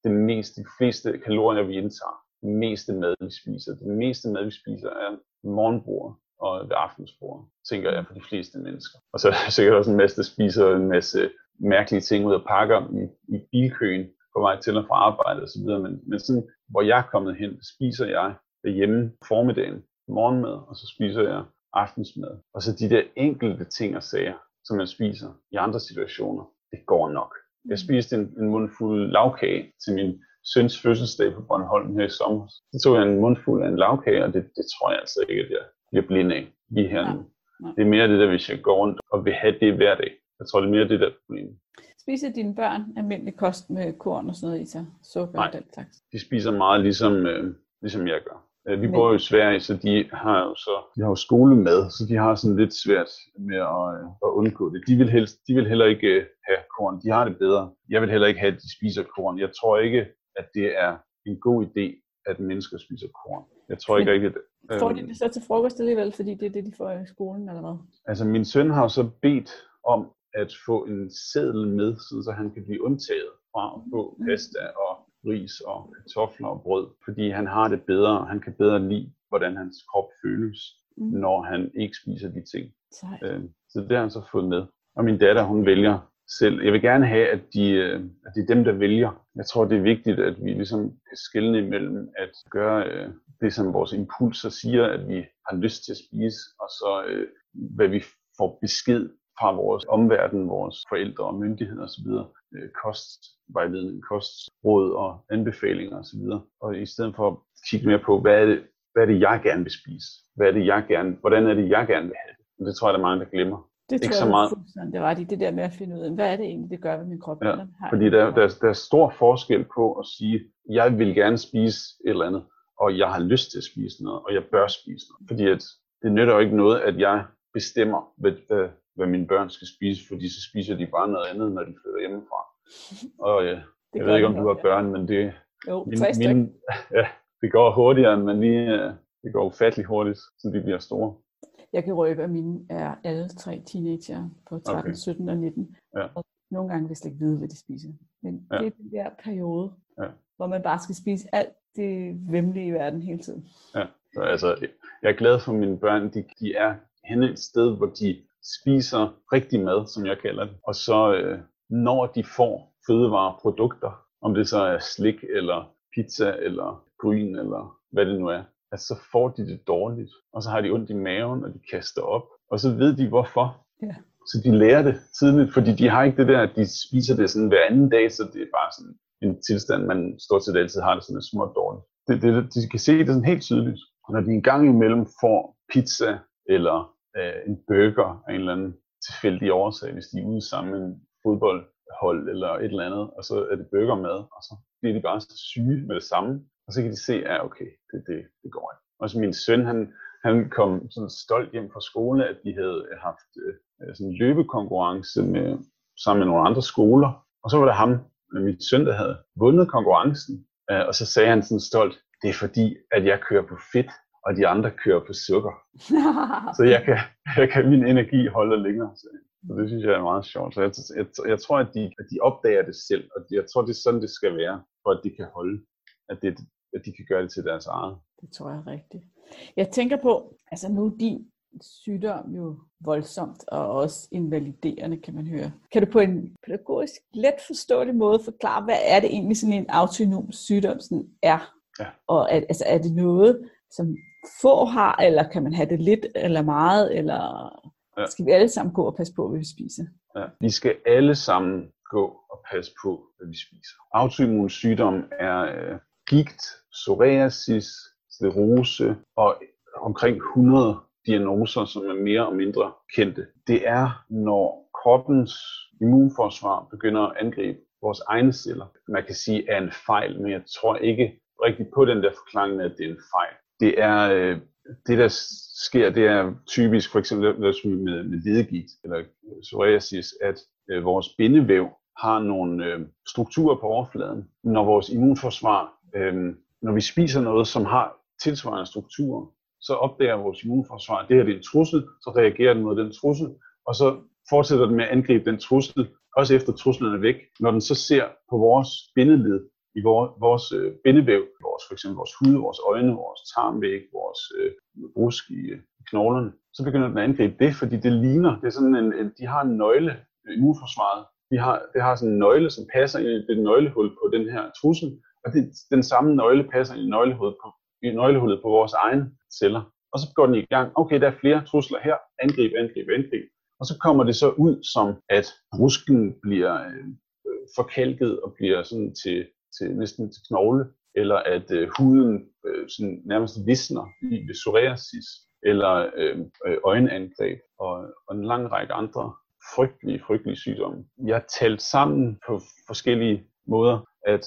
måltid. De fleste kalorier, vi indtager, det meste mad, vi spiser. Det meste mad, vi spiser, er morgenbordet og ved aftensbordet, tænker jeg, for de fleste mennesker. Og så er der sikkert også en masse, der spiser en masse mærkelige ting ud af pakker i bilkøen på vej til og fra arbejde osv. Men sådan, hvor jeg er kommet hen, spiser jeg derhjemme formiddagen morgenmad, og så spiser jeg aftensmad. Og så de der enkelte ting og sager, som man spiser i andre situationer, det går nok. Jeg spiste en mundfuld lavkage til min søns fødselsdag på Bornholm her i sommer. Så tog jeg en mundfuld af en lavkage, og det tror jeg altså ikke, at jeg bliver blind af lige her nu. Nej. Det er mere det der, hvis jeg går rundt og vil have det hver dag. Jeg tror, det er mere det der problem. Spiser dine børn almindelig kost med korn og sådan noget i sig? Sukker og den slags? De spiser meget ligesom jeg gør. Vi bor jo i Sverige, så de har jo skolemad, så de har sådan lidt svært med at undgå det. De vil heller ikke have korn. De har det bedre. Jeg vil heller ikke have, at de spiser korn. Jeg tror ikke, at det er en god idé, at mennesker spiser korn. Jeg tror ikke rigtigt. Får de det så til frokost alligevel, fordi det er det, de får i skolen eller hvad? Altså min søn har så bedt om at få en seddel med, så han kan blive undtaget fra at få pasta og ris og kartofler og brød, fordi han har det bedre, og han kan bedre lide, hvordan hans krop føles, når han ikke spiser de ting. Så det har han så fået med. Og min datter, hun vælger selv. Jeg vil gerne have, at det er dem, der vælger. Jeg tror, det er vigtigt, at vi ligesom kan skelne imellem at gøre det, som vores impulser siger, at vi har lyst til at spise, og så hvad vi får besked fra vores omverden, vores forældre og myndigheder osv., kostvejledning, kostråd og anbefalinger osv. Og i stedet for at kigge mere på, hvad er det, jeg gerne vil spise? Hvordan er det, jeg gerne vil have det? Og det tror jeg, der er mange, der glemmer. Det tror jeg er fuldstændig. Det var det der med at finde ud af, hvad er det egentlig, det gør ved min krop? Ja, fordi der er stor forskel på at sige, jeg vil gerne spise et eller andet, og jeg har lyst til at spise noget, og jeg bør spise noget. Fordi at det nytter jo ikke noget, at jeg bestemmer, hvad mine børn skal spise, fordi så spiser de bare noget andet, når de flytter hjemmefra. Og jeg ved ikke, om du har børn, men det... Jo, det går hurtigere, men det går ufatteligt hurtigt, så de bliver store. Jeg kan røbe, at mine er alle tre teenager på 13, 17 og 19. Ja. Og nogle gange vil jeg slet ikke vide, hvad de spiser. Men det er den der periode, hvor man bare skal spise alt det vemmelige i verden hele tiden. Ja, så, altså, jeg er glad for mine børn. De er henne et sted, hvor de spiser rigtig mad, som jeg kalder det. Og så når de får fødevareprodukter, om det så er slik eller pizza eller gryn eller hvad det nu er, at så får de det dårligt. Og så har de ondt i maven, og de kaster op. Og så ved de hvorfor. Yeah. så de lærer det tidligt, fordi de har ikke det der, at de spiser det sådan hver anden dag, så det er bare sådan en tilstand, man stort set altid har det sådan et småt dårligt. De kan se det sådan helt tydeligt. Og når de en gang imellem får pizza eller en burger af en eller anden tilfældig årsag, hvis de er ude sammen med en fodboldhold eller et eller andet, og så er det burgermad, og så bliver de bare så syge med det samme, og så kan de se, at ja, okay, det går ikke. Også min søn, han kom sådan stolt hjem fra skole, at de havde haft sådan en løbekonkurrence med, sammen med nogle andre skoler. Og så var det ham, min søn, der havde vundet konkurrencen. Og så sagde han sådan stolt, det er fordi, at jeg kører på fedt, og de andre kører på sukker. Så jeg kan min energi holde længere. Så det synes jeg er meget sjovt. Så jeg tror, at de opdager det selv, og jeg tror, det er sådan, det skal være, for at de kan holde, at de kan gøre det til deres eget. Det tror jeg er rigtigt. Jeg tænker på, altså nu er din sygdom jo voldsomt og også invaliderende, kan man høre. Kan du på en pædagogisk let forståelig måde forklare, hvad er det egentlig sådan en autoimmun sygdom sådan er? Ja. Og altså, er det noget, som få har, eller kan man have det lidt eller meget, eller skal vi alle sammen gå og passe på, hvad vi spiser? Ja. Vi skal alle sammen gå og passe på, hvad vi spiser. Autoimmun sygdom er gigt, psoriasis, sklerose og omkring 100 diagnoser, som er mere og mindre kendte. Det er, når kroppens immunforsvar begynder at angribe vores egne celler. Man kan sige, er en fejl, men jeg tror ikke rigtig på den der forklaring, at det er en fejl. Det er det, der sker, det er typisk for eksempel med hvedegigt eller psoriasis, at vores bindevæv har nogle strukturer på overfladen. Når vores immunforsvar, når vi spiser noget, som har tilsvarende strukturer, så opdager vores immunforsvar, at det her det er en trussel, så reagerer den mod den trussel, og så fortsætter den med at angribe den trussel, også efter truslen er væk. Når den så ser på vores bindeled, i vores bindevæv, for eksempel vores hud, vores øjne, vores tarmvæg, vores brusk i knoglerne, så begynder den at angribe det, fordi det ligner, det er sådan de har en nøgle, immunforsvaret, det har sådan en nøgle, som passer ind i det nøglehul på den her trussel, og den samme nøgle passer ind i nøglehullet på vores egne celler. Og så går den i gang, okay, der er flere trusler her, angrib, og så kommer det så ud som, at brusken bliver forkalket og bliver sådan til næsten til knogle, eller at huden sådan nærmest visner ved psoriasis, eller øjenangreb og en lang række andre frygtelige sygdomme. Jeg talte sammen på forskellige måder, at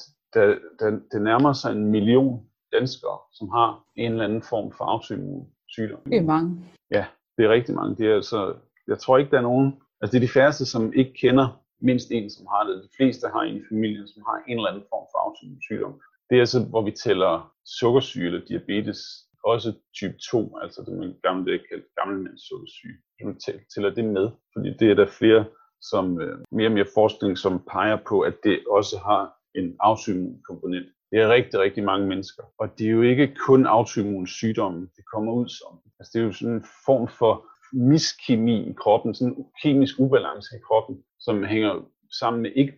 det nærmer sig 1 million danskere, som har en eller anden form for autoimmun sygdom. Det er mange. Ja, det er rigtig mange. Det er altså, jeg tror ikke, der er nogen. Altså, det er de færreste, som ikke kender mindst en, som har det. De fleste har en i familien, som har en eller anden form for autoimmun sygdom. Det er altså, hvor vi tæller sukkersyge eller diabetes, også type 2, altså det man gammelt kalder gammelmands sukkersyge. Man tæller det med, fordi det er der flere, som mere og mere forskning, som peger på, at det også har en autoimmun komponent. Det er rigtig, rigtig mange mennesker. Og det er jo ikke kun autoimmun sygdommen, det kommer ud som. Altså det er jo sådan en form for miskemi i kroppen, sådan en kemisk ubalance i kroppen, som hænger sammen med ikke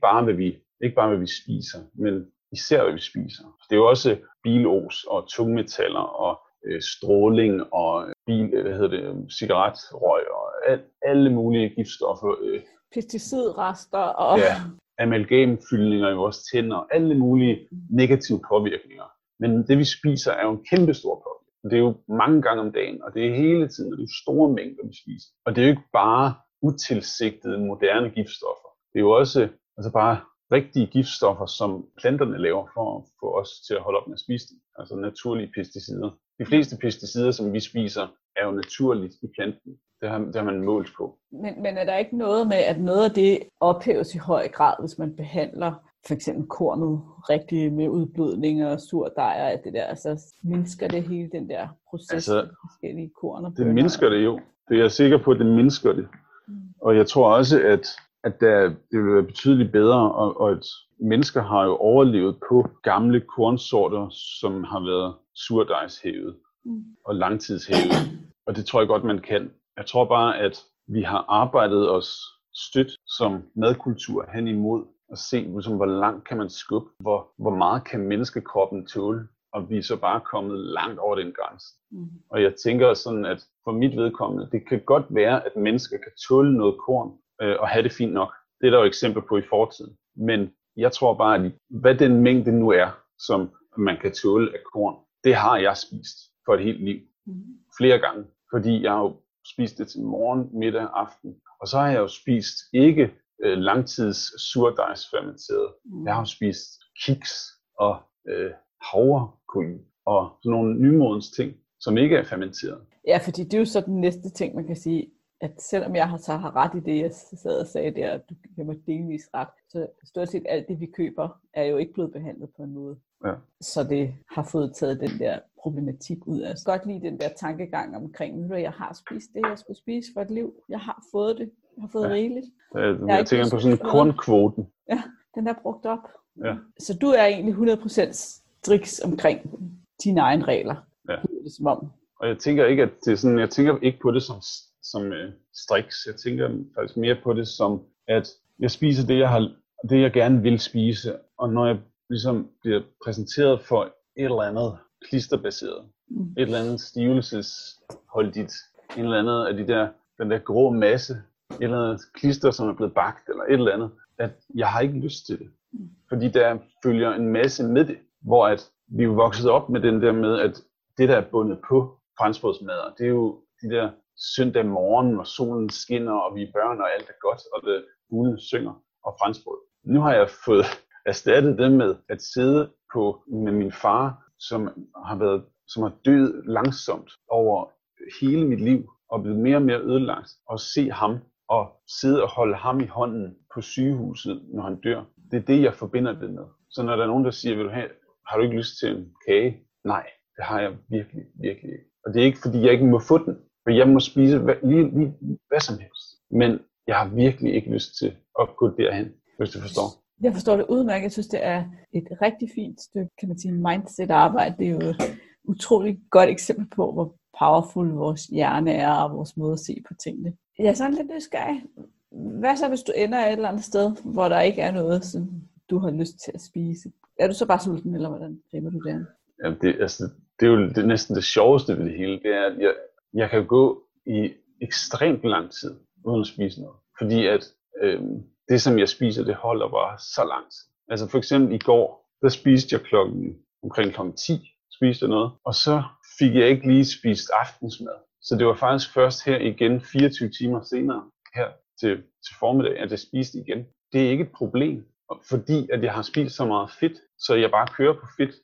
bare hvad vi spiser, men især hvad vi spiser. Det er jo også bilos og tungmetaller og stråling og cigaretrøg og alle mulige giftstoffer. Pesticidrester og amalgamfyldninger i vores tænder og alle mulige negative påvirkninger. Men det vi spiser er jo en kæmpestor påvirkning. Det er jo mange gange om dagen, og det er hele tiden, og det er jo store mængder, vi spiser. Og det er jo ikke bare utilsigtede moderne giftstoffer. Det er jo også altså bare rigtige giftstoffer, som planterne laver for at få os til at holde op med at spise dem. Altså naturlige pesticider. De fleste pesticider, som vi spiser, er jo naturligt i planten. Det har man målt på. Men er der ikke noget med, at noget af det ophæves i høj grad, hvis man behandler for eksempel kornet rigtig med udblødninger og surdejer, at det der, altså mindsker det hele den der proces altså, med forskellige korn og bønner? Det mindsker det jo. Det er jeg sikker på, at det mindsker det. Mm. Og jeg tror også, at det vil være betydeligt bedre, og at mennesker har jo overlevet på gamle kornsorter, som har været surdejshævet og langtidshævet. Og det tror jeg godt, man kan. Jeg tror bare, at vi har arbejdet os stødt som madkultur hen imod, og se, hvor langt kan man skubbe, hvor meget kan menneskekroppen tåle. og vi er så bare kommet langt over den grænse. Mm. Og jeg tænker sådan, at for mit vedkommende, det kan godt være, at mennesker kan tåle noget korn og have det fint nok. Det er der jo eksempler på i fortiden. Men jeg tror bare, at hvad den mængde nu er, som man kan tåle af korn, det har jeg spist for et helt liv. Mm. Flere gange. Fordi jeg har jo spist det til morgen, middag, aften. Og så har jeg jo spist ikke langtids surdejsfermenteret. Mm. Jeg har jo spist kiks og havregryn og sådan nogle nymodens ting, som ikke er fermenteret. Ja, fordi det er jo så den næste ting, man kan sige, at selvom jeg så har ret i det, jeg sad og sagde der, at du giver mig delvis ret, så stort set alt det, vi køber, er jo ikke blevet behandlet på en måde. Ja. Så det har fået taget den der problematik ud af. Jeg kan godt lide den der tankegang omkring, at jeg har spist det, jeg skulle spise for et liv. Jeg har fået det. Jeg har fået rigeligt. Jeg tænker på sådan en kornkvoten. Ja, den er brugt op. Ja. Så du er egentlig 100% striks omkring dine egne regler. Ja. Og jeg tænker ikke, at det er sådan, jeg tænker ikke på det som striks. Jeg tænker faktisk mere på det som, at jeg spiser det, jeg gerne vil spise. Og når jeg ligesom bliver præsenteret for et eller andet klisterbaseret, et eller andet stivelsesholdigt, en eller anden af den der grå masse, et eller andet klister, som er blevet bagt, eller et eller andet, at jeg har ikke lyst til det. Fordi der følger en masse med det, hvor at vi er vokset op med den der med, at det, der er bundet på franskbrødsmadder, det er jo de der søndag morgen, hvor solen skinner, og vi er børn, og alt er godt, og det ulen synger, og franskbrød. Nu har jeg fået erstattet det med at sidde med min far, som har død langsomt over hele mit liv, og blevet mere og mere ødelagt, og se ham, og sidde og holde ham i hånden på sygehuset, når han dør. Det er det, jeg forbinder det med. Så når der er nogen, der siger, har du ikke lyst til en kage? Nej, det har jeg virkelig, virkelig ikke. Og det er ikke, fordi jeg ikke må få den, for jeg må spise lige hvad som helst. Men jeg har virkelig ikke lyst til at gå derhen, hvis du forstår. Jeg forstår det udmærket. Jeg synes, det er et rigtig fint stykke, kan man sige, mindset-arbejde. Det er jo et utroligt godt eksempel på, hvor powerful vores hjerne er, og vores måde at se på tingene. Jeg er sådan lidt nysgerrig. Hvad så, hvis du ender et eller andet sted, hvor der ikke er noget, som du har lyst til at spise? Er du så bare sulten, eller hvordan griber du det? Jamen det er jo næsten det sjoveste ved det hele. Det er, at jeg kan gå i ekstremt lang tid, uden at spise noget. Fordi at det, som jeg spiser, det holder bare så langt. Altså for eksempel i går, der spiste jeg omkring klokken 10, spiste jeg noget, og så fik jeg ikke lige spist aftensmad. Så det var faktisk først her igen 24 timer senere, her til formiddag, at jeg spiste igen. Det er ikke et problem, fordi at jeg har spist så meget fedt, så jeg bare kører på fedt.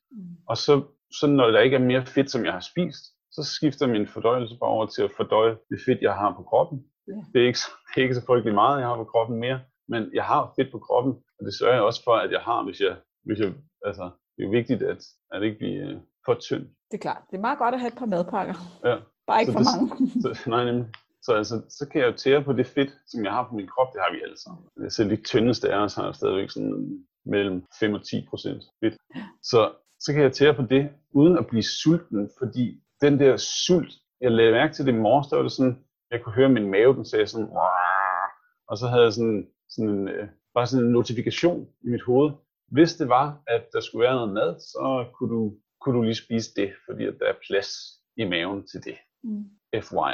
Og så når der ikke er mere fedt, som jeg har spist, så skifter min fordøjelse bare over til at fordøje det fedt, jeg har på kroppen. Det er ikke så frygtelig meget, jeg har på kroppen mere, men jeg har fedt på kroppen, og det sørger jeg også for, at jeg har, hvis jeg altså, det er vigtigt, at det ikke bliver for tyndt. Det er klart. Det er meget godt at have et par madpakker. Ja. Bare ikke så for mange. Nej, nemlig. Så altså, så kan jeg jo tære på det fedt, som jeg har på min krop. Det har vi alle sammen. Altså de tyndeste af os har stadigvæk sådan mellem 5 og 10% fedt. Så kan jeg tære på det, uden at blive sulten, fordi den der sult, jeg lagde mærke til det i morges, der var det sådan, jeg kunne høre min mave, den sagde sådan, Wah! Og så havde jeg sådan en notifikation i mit hoved. Hvis det var, at der skulle være noget mad, så kunne du lige spise det, fordi der er plads i maven til det. Mm. FYI.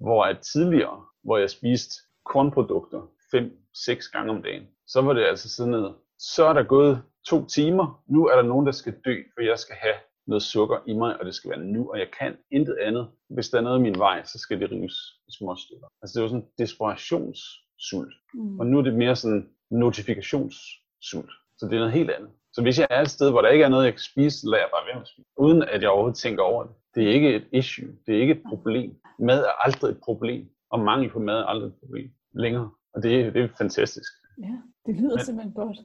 Hvor at tidligere, hvor jeg spiste kornprodukter 5-6 gange om dagen, så var det altså sådan noget. Så er der gået 2 timer, nu er der nogen, der skal dø, for jeg skal have noget sukker i mig, og det skal være nu, og jeg kan intet andet. Hvis der er noget i min vej, så skal det rives i små stykker. Altså det var sådan en desperationssult. Mm. Og nu er det mere sådan notifikationssult. Så det er noget helt andet. Så hvis jeg er et sted, hvor der ikke er noget, jeg kan spise, så lader jeg bare være med at spise. Uden at jeg overhovedet tænker over det. Det er ikke et issue. Det er ikke et problem. Mad er aldrig et problem. Og mangel på mad er aldrig et problem længere. Og det er fantastisk. Ja, det lyder simpelthen godt.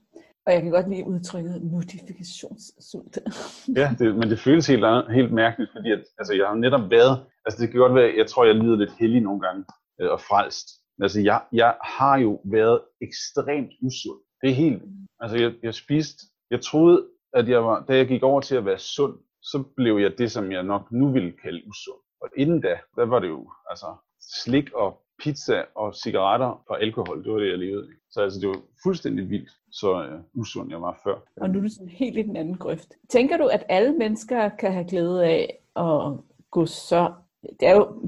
Og jeg kan godt lide udtrykket notifikationssult. Ja, men det føles helt mærkeligt, fordi at, altså, jeg har netop været... Altså det kan godt være, jeg tror, jeg lider lidt heldig nogle gange og frelst. Altså jeg har jo været ekstremt usund. Det er helt... Altså jeg spiste... Jeg troede, at da jeg gik over til at være sund, så blev jeg det, som jeg nok nu ville kalde usund. Og inden da, der var det jo altså slik og pizza og cigaretter og alkohol, det var det, jeg levede. Så altså, det var fuldstændig vildt, så usund jeg var før. Og nu er du sådan helt i den anden grøft. Tænker du, at alle mennesker kan have glæde af at gå så... Det er jo,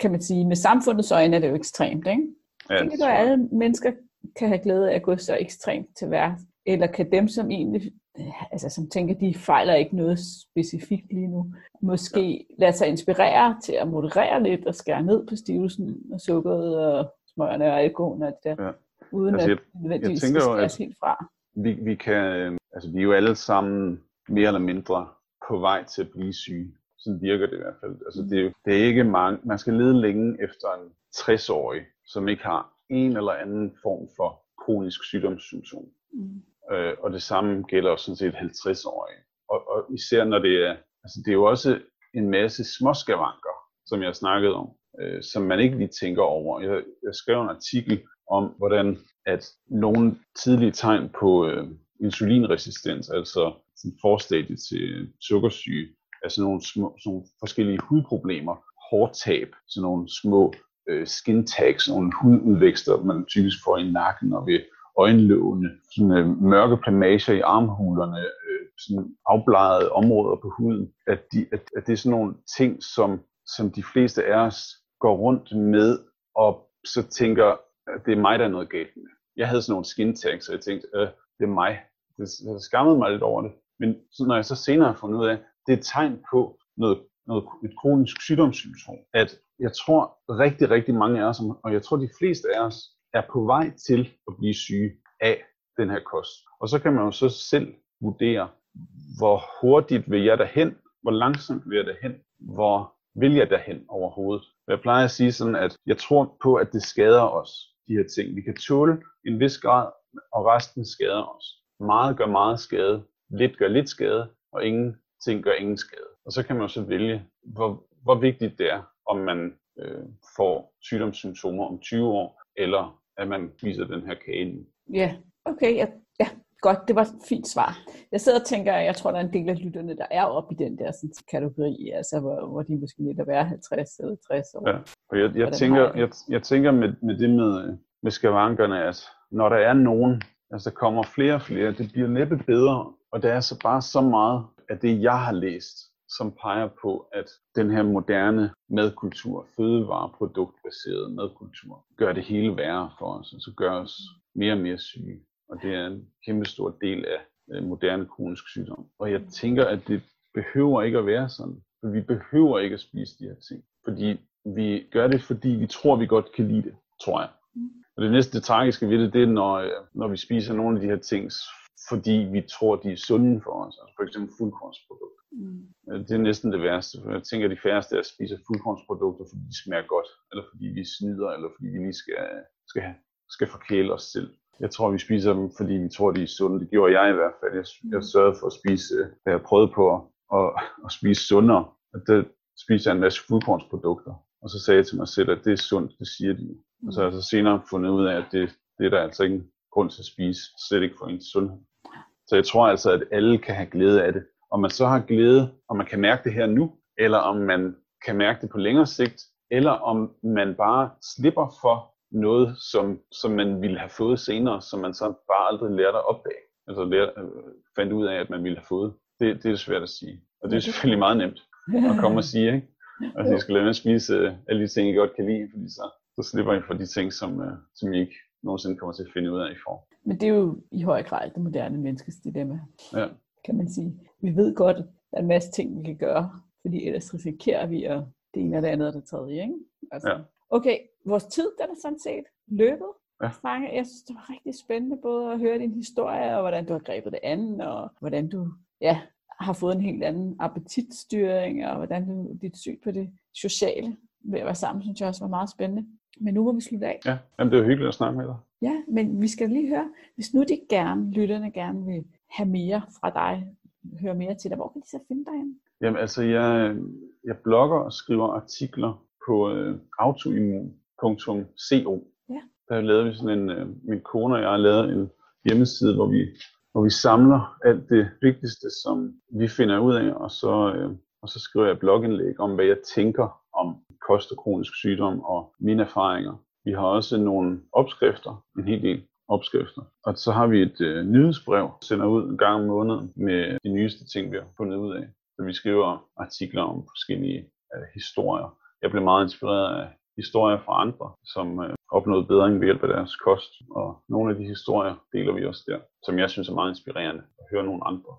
kan man sige, med samfundets øjne er det jo ekstremt, ikke? Ja, tænker du, at alle mennesker kan have glæde af at gå så ekstremt til værks? Eller kan dem, som egentlig... Altså som tænker, de fejler ikke noget specifikt lige nu, måske lade sig inspirere til at moderere lidt og skære ned på stivelsen og sukkeret og smørene og alkoholen og det der, ja. Uden altså, at nødvendigvis skal skæres helt fra. Vi kan, altså vi er jo alle sammen mere eller mindre på vej til at blive syge. Sådan virker det i hvert fald. Altså det er ikke mange. Man skal lede længe efter en 60-årig, som ikke har en eller anden form for kronisk sygdomssymptom. Mm. Og det samme gælder sådan set 50-årige. Og især når det er, altså det er jo også en masse småskavanker, som jeg snakkede om, som man ikke lige tænker over. Jeg skrev en artikel om, hvordan at nogle tidlige tegn på insulinresistens, altså en forstadie til sukkersyge, altså nogle små, sådan forskellige hudproblemer, hårtab, sådan nogle små skin tags, nogle hududvækster, man typisk får i nakken og ved øjenlågene, sådan, mørke plamager i armhulerne, sådan afblegede områder på huden, at det er sådan nogle ting, som de fleste af os går rundt med, og så tænker, at det er mig, der er noget galt med. Jeg havde sådan nogle skin tags, og jeg tænkte, det er mig. Jeg skammede mig lidt over det. Men så, når jeg så senere har fundet ud af, det er et tegn på et kronisk sygdomssymptom, at jeg tror rigtig, rigtig mange af os, og jeg tror de fleste af os, er på vej til at blive syge af den her kost. Og så kan man jo så selv vurdere, hvor hurtigt vil jeg derhen, hvor langsomt vil jeg derhen, hvor vil jeg derhen overhovedet. Jeg plejer at sige sådan, at jeg tror på, at det skader os, de her ting. Vi kan tåle en vis grad, og resten skader os. Meget gør meget skade, lidt gør lidt skade, og ingenting gør ingen skade. Og så kan man jo så vælge, hvor vigtigt det er, om man får sygdomssymptomer om 20 år, eller at man spiser den her kage. Ja, okay. Ja, godt. Det var et fint svar. Jeg sidder og tænker, jeg tror, der er en del af lytterne, der er oppe i den der sådan, kategori, altså hvor de måske netop er 50 eller 60 år. Ja, og jeg tænker med det med skavankerne, at når der er nogen, altså der kommer flere og flere, det bliver næppe bedre, og der er så bare så meget af det, jeg har læst, som peger på, at den her moderne madkultur, fødevareproduktbaseret madkultur, gør det hele værre for os, og så gør os mere og mere syge. Og det er en kæmpe stor del af moderne kronisk sygdom. Og jeg tænker, at det behøver ikke at være sådan, for vi behøver ikke at spise de her ting. Fordi vi gør det, fordi vi tror, vi godt kan lide det, tror jeg. Og det næste tragiske ved det, det er, når vi spiser nogle af de her ting, fordi vi tror, de er sunde for os. Altså for eksempel fuldkornsprodukter. Mm. Det er næsten det værste. For jeg tænker, at de færreste er at spise fuldkornsprodukter, fordi de smager godt. Eller fordi vi snyder, eller fordi vi lige skal forkæle os selv. Jeg tror, vi spiser dem, fordi vi tror, de er sunde. Det gjorde jeg i hvert fald. Jeg sørgede for at spise, da jeg prøvede på at spise sundere. Og der spiser jeg en masse fuldkornsprodukter. Og så sagde jeg til mig selv, at det er sundt, det siger de. Og så har jeg så senere fundet ud af, at det er der altså ikke grund til at spise, slet ikke for ens sundhed. Så jeg tror altså, at alle kan have glæde af det. Om man så har glæde, om man kan mærke det her nu, eller om man kan mærke det på længere sigt, eller om man bare slipper for noget, som man ville have fået senere, som man så bare aldrig lærte at opdage. Altså fandt ud af, at man ville have fået. Det er svært at sige. Og det er selvfølgelig meget nemt at komme og sige, ikke? Altså, jeg skal lade mig spise alle de ting, jeg godt kan lide, fordi så slipper jeg for de ting, som I ikke nogensinde kommer til at finde ud af i form. Men det er jo i høj grad det moderne menneskes dilemma, ja. Kan man sige. Vi ved godt, at der er en masse ting, vi kan gøre, fordi ellers risikerer vi at det ene og det andet og det tredje, ikke? Altså. Ja. Okay, vores tid, den er sådan set løbet. Ja. Jeg synes, det var rigtig spændende både at høre din historie, og hvordan du har grebet det andet, og hvordan du har fået en helt anden appetitstyring, og hvordan du dit syn på det sociale ved at være sammen, synes jeg også var meget spændende. Men nu må vi slutte af. Ja, jamen, det var hyggeligt at snakke med dig. Ja, men vi skal lige høre, hvis nu lytterne gerne vil have mere fra dig, høre mere til dig, hvor kan de så finde dig henne? Jamen altså, jeg blogger og skriver artikler på autoimmun.co. Ja. Der lavede vi sådan en, min kone og jeg har lavet en hjemmeside, hvor vi samler alt det vigtigste, som vi finder ud af, og så skriver jeg blogindlæg om, hvad jeg tænker om kost og kronisk sygdom og mine erfaringer. Vi har også nogle opskrifter, en hel del opskrifter. Og så har vi et nyhedsbrev, sender ud en gang om måneden med de nyeste ting, vi har fundet ud af. Så vi skriver artikler om forskellige historier. Jeg blev meget inspireret af historier fra andre, som opnåede bedring ved hjælp af deres kost. Og nogle af de historier deler vi også der, som jeg synes er meget inspirerende at høre nogle andre,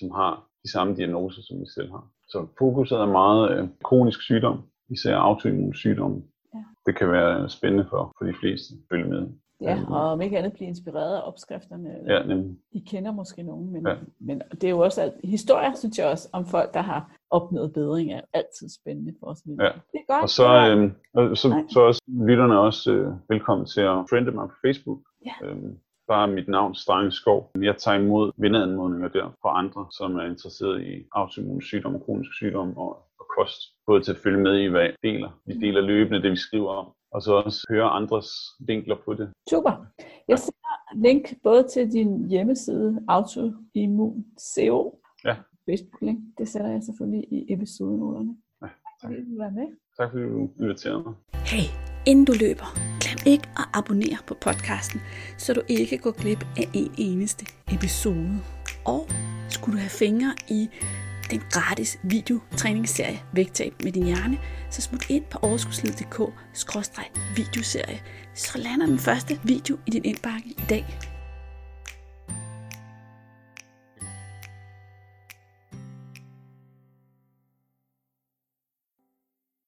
som har de samme diagnoser, som vi selv har. Så fokuset er meget kronisk sygdom, især autoimmun sygdomme. Ja. Det kan være spændende for de fleste at følge med. Ja, og om ikke andet blive inspireret af opskrifterne. Ja, nemlig. I kender måske nogen, men, ja. Men det er jo også historier, synes jeg også, om folk, der har opnået bedring, er altid spændende for os. Ja. Det er godt. Og så også lytterne også velkommen til at friende mig på Facebook. Ja. Bare mit navn, Strange Skov. Jeg tager imod venneanmodninger der fra andre, som er interesseret i autoimmune sygdomme, kroniske sygdomme og kost. Både til at følge med i, hvad jeg deler. Vi deler løbende det, vi skriver om. Og så også høre andres vinkler på det. Super. Jeg sender link både til din hjemmeside, autoimmun.co. Ja. Facebook-link. Det sætter jeg selvfølgelig i episodenoterne. Ja, tak. Du var med. Tak fordi du inviterede mig. Hey, inden du løber, glem ikke at abonnere på podcasten, så du ikke går glip af en eneste episode. Og skulle du have fingre i den gratis videotræningsserie Vægtab med din hjerne, så smut ind på overskudslivet.dk/videoserie, så lander den første video i din indbakke i dag.